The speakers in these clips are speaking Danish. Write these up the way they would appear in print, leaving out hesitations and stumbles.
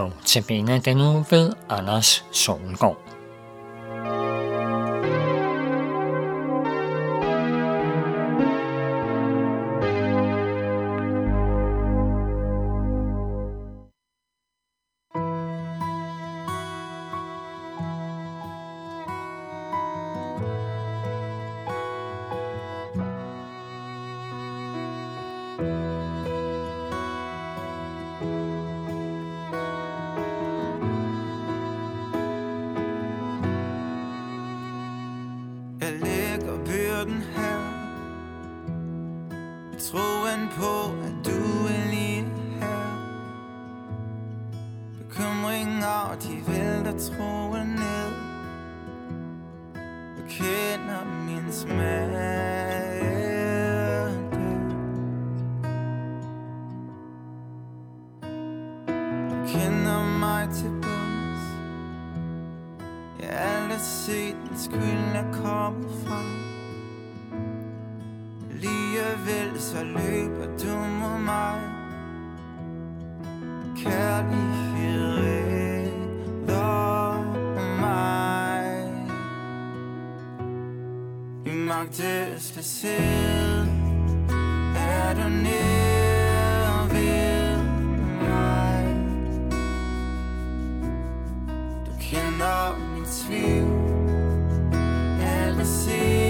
lov til bene den uge ved Anders Solgaard. Troen på, at du er lige her. Bekymringer, de vælter troen ned. Du kender min smerte. Du kender mig til bunds. Jeg har aldrig set en skyld at komme fra. Alligevel så løber du mod mig. Kærlighed redder mig. I magtesløshed er du nær ved mig. Du kender min tvivl. Aldrig se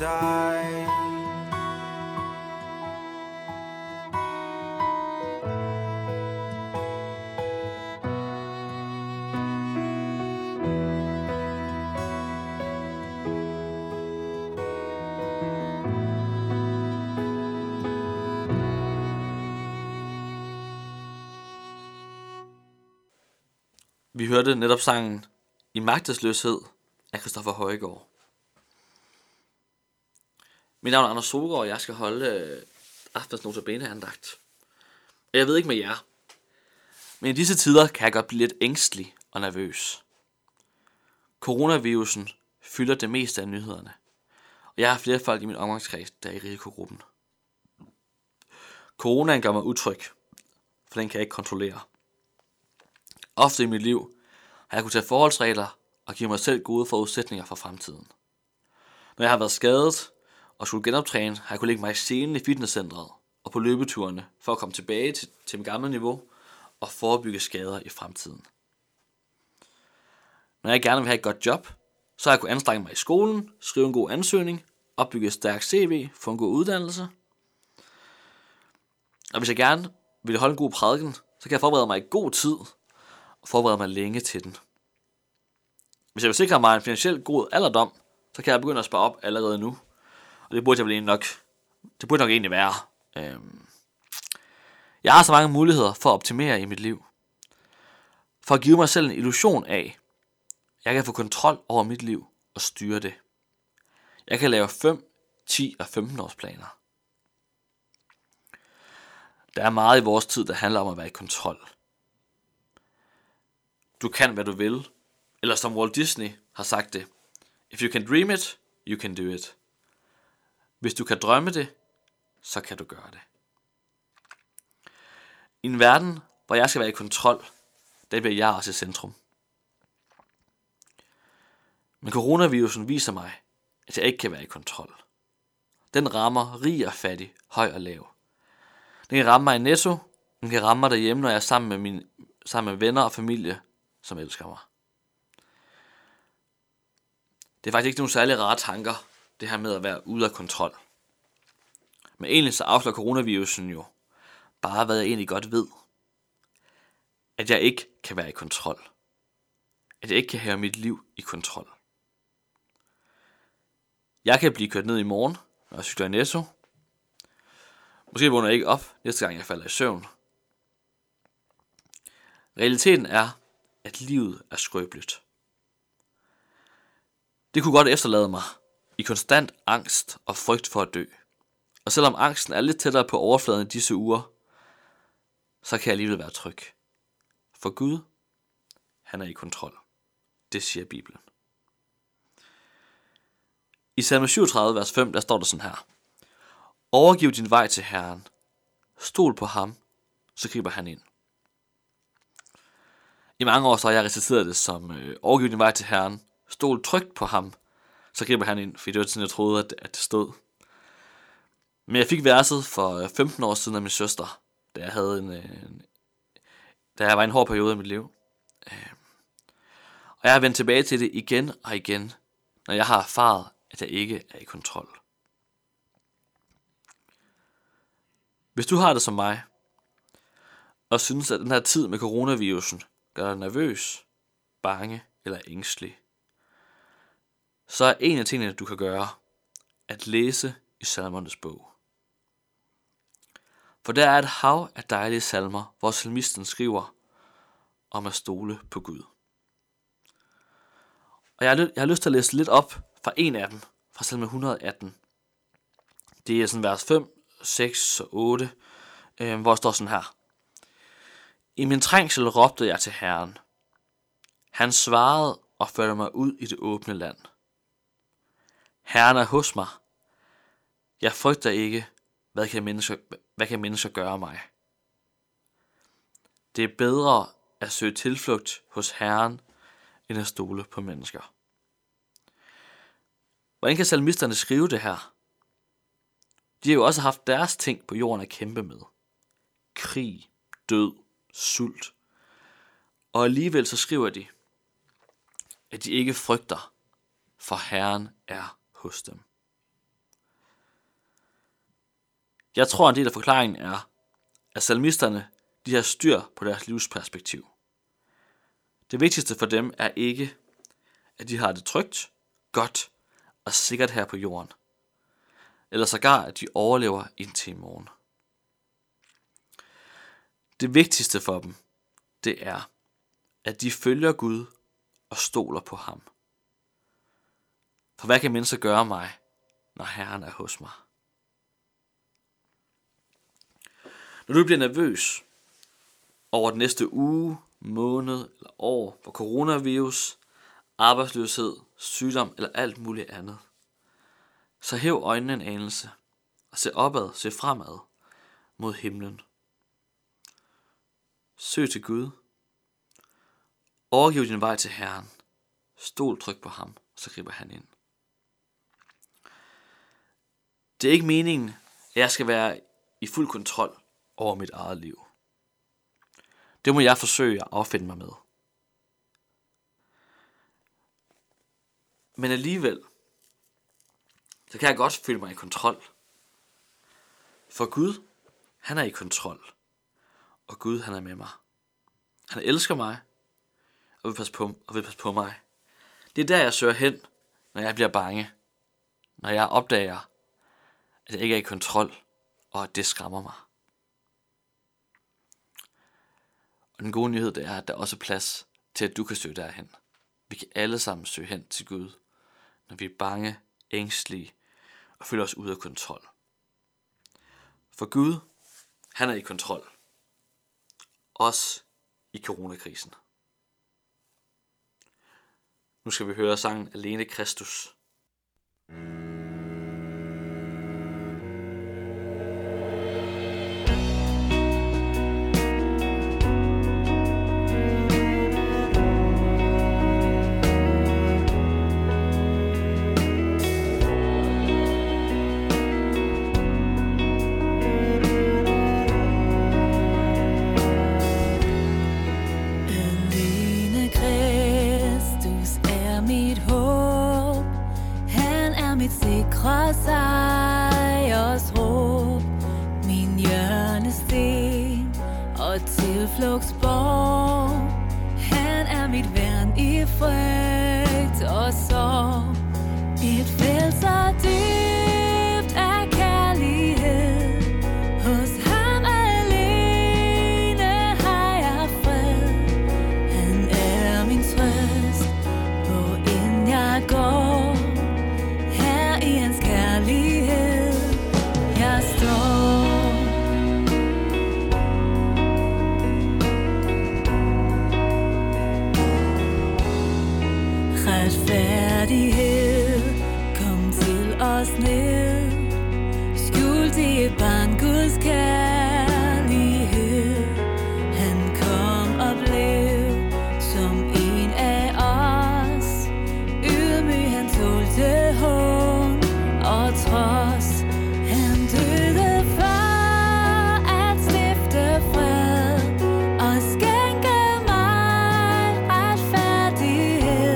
dig. Vi hørte netop sangen I magtesløshed af Christoffer Højgaard. Mit navn er Anders Solgaard, og jeg skal holde aftens notabeneandagt. Jeg ved ikke med jer, men i disse tider kan jeg godt blive lidt ængstelig og nervøs. Coronavirusen fylder det meste af nyhederne, og jeg har flere folk i min omgangskreds, der er i risikogruppen. Coronaen gør mig utryg, for den kan jeg ikke kontrollere. Ofte i mit liv har jeg kunnet tage forholdsregler og give mig selv gode forudsætninger for fremtiden. Når jeg har været skadet og skulle genoptræne, har jeg kunnet lægge mig i scenen i fitnesscentret og på løbeturene for at komme tilbage til mit gamle niveau og forebygge skader i fremtiden. Når jeg gerne vil have et godt job, så har jeg kunnet anstrenge mig i skolen, skrive en god ansøgning, opbygge et stærkt CV, få en god uddannelse. Og hvis jeg gerne vil holde en god prædiken, så kan jeg forberede mig i god tid og forberede mig længe til den. Hvis jeg vil sikre mig en finansielt god alderdom, så kan jeg begynde at spare op allerede nu. Og det burde jeg vel egentlig nok. Det burde nok egentlig være. Jeg har så mange muligheder for at optimere i mit liv. For at give mig selv en illusion af, at jeg kan få kontrol over mit liv og styre det. Jeg kan lave 5, 10 og 15 års planer. Der er meget i vores tid, der handler om at være i kontrol. Du kan, hvad du vil. Eller som Walt Disney har sagt det. If you can dream it, you can do it. Hvis du kan drømme det, så kan du gøre det. I en verden, hvor jeg skal være i kontrol, der bliver jeg også i centrum. Men coronavirusen viser mig, at jeg ikke kan være i kontrol. Den rammer rig og fattig, høj og lav. Den kan ramme mig i Netto, den kan ramme mig derhjemme, når jeg er sammen med venner og familie, som elsker mig. Det er faktisk ikke nogen særlig rare tanker, det her med at være ude af kontrol. Men egentlig så afslører coronavirusen jo bare, hvad jeg egentlig godt ved. At jeg ikke kan være i kontrol. At jeg ikke kan have mit liv i kontrol. Jeg kan blive kørt ned i morgen, når jeg cykler i Netto. Måske vågner jeg ikke op næste gang, jeg falder i søvn. Realiteten er, at livet er skrøbeligt. Det kunne godt efterlade mig i konstant angst og frygt for at dø. Og selvom angsten er lidt tættere på overfladen i disse uger, så kan jeg alligevel være tryg. For Gud, han er i kontrol. Det siger Bibelen. I salme 37, vers 5, der står der sådan her. Overgiv din vej til Herren. Stol på ham, så griber han ind. I mange år så har jeg reciteret det som overgiv din vej til Herren. Stol trygt på ham, så griber han ind, fordi det var sådan, jeg troede, at det stod. Men jeg fik verset for 15 år siden af min søster, da jeg havde da jeg var i en hård periode i mit liv. Og jeg har vendt tilbage til det igen og igen, når jeg har erfaret, at jeg ikke er i kontrol. Hvis du har det som mig, og synes, at den her tid med coronavirusen gør dig nervøs, bange eller ængstelig, så er en af tingene, du kan gøre, at læse i salmernes bog. For der er et hav af dejlige salmer, hvor salmisten skriver om at stole på Gud. Og jeg har lyst til at læse lidt op fra en af dem, fra salme 118. Det er sådan vers 5, 6 og 8, hvor står sådan her. I min trængsel råbte jeg til Herren. Han svarede og førte mig ud i det åbne land. Herren er hos mig. Jeg frygter ikke, hvad kan mennesker gøre mig. Det er bedre at søge tilflugt hos Herren, end at stole på mennesker. Hvordan kan salmisterne skrive det her? De har jo også haft deres ting på jorden at kæmpe med. Krig, død, sult. Og alligevel så skriver de, at de ikke frygter, for Herren er hos dem. Jeg tror, en del af forklaringen er, at salmisterne de har styr på deres livsperspektiv. Det vigtigste for dem er ikke, at de har det trygt, godt og sikkert her på jorden, eller sågar, at de overlever indtil i morgen. Det vigtigste for dem, det er, at de følger Gud og stoler på ham. For hvad kan mennesker gøre mig, når Herren er hos mig? Når du bliver nervøs over den næste uge, måned eller år for coronavirus, arbejdsløshed, sygdom eller alt muligt andet, så hæv øjnene en anelse og se opad, se fremad mod himlen. Søg til Gud. Overgiv din vej til Herren. Stol, tryk på ham, så griber han ind. Det er ikke meningen, at jeg skal være i fuld kontrol over mit eget liv. Det må jeg forsøge at affinde mig med. Men alligevel, så kan jeg godt føle mig i kontrol. For Gud, han er i kontrol. Og Gud, han er med mig. Han elsker mig, og vil passe på mig. Det er der, jeg søger hen, når jeg bliver bange. Når jeg opdager, at jeg ikke er i kontrol, og at det skræmmer mig. Og den gode nyhed, det er, at der også er plads til, at du kan søge derhen. Vi kan alle sammen søge hen til Gud, når vi er bange, ængstelige og føler os ude af kontrol. For Gud, han er i kontrol. Også i coronakrisen. Nu skal vi høre sangen Alene Kristus. Han er mit værn i frygt og sorg. Et fæld så dybt af kærlighed. Hos ham alene har jeg fred. Han er min trøst, hvor end jeg går. Her i hans kærlighed jeg står. Kom til os ned. Skjult i et barn Guds kærlighed. Han kom og blev som en af os. Ydmyg han tålte hån og trods. Han døde for at stifte fred og skænke mig retfærdighed.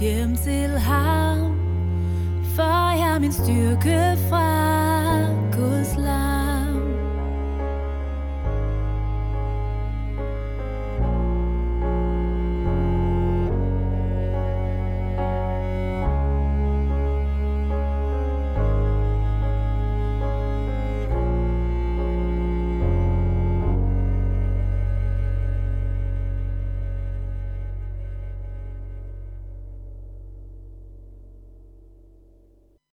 Hjem til ham, for jeg min styrke fra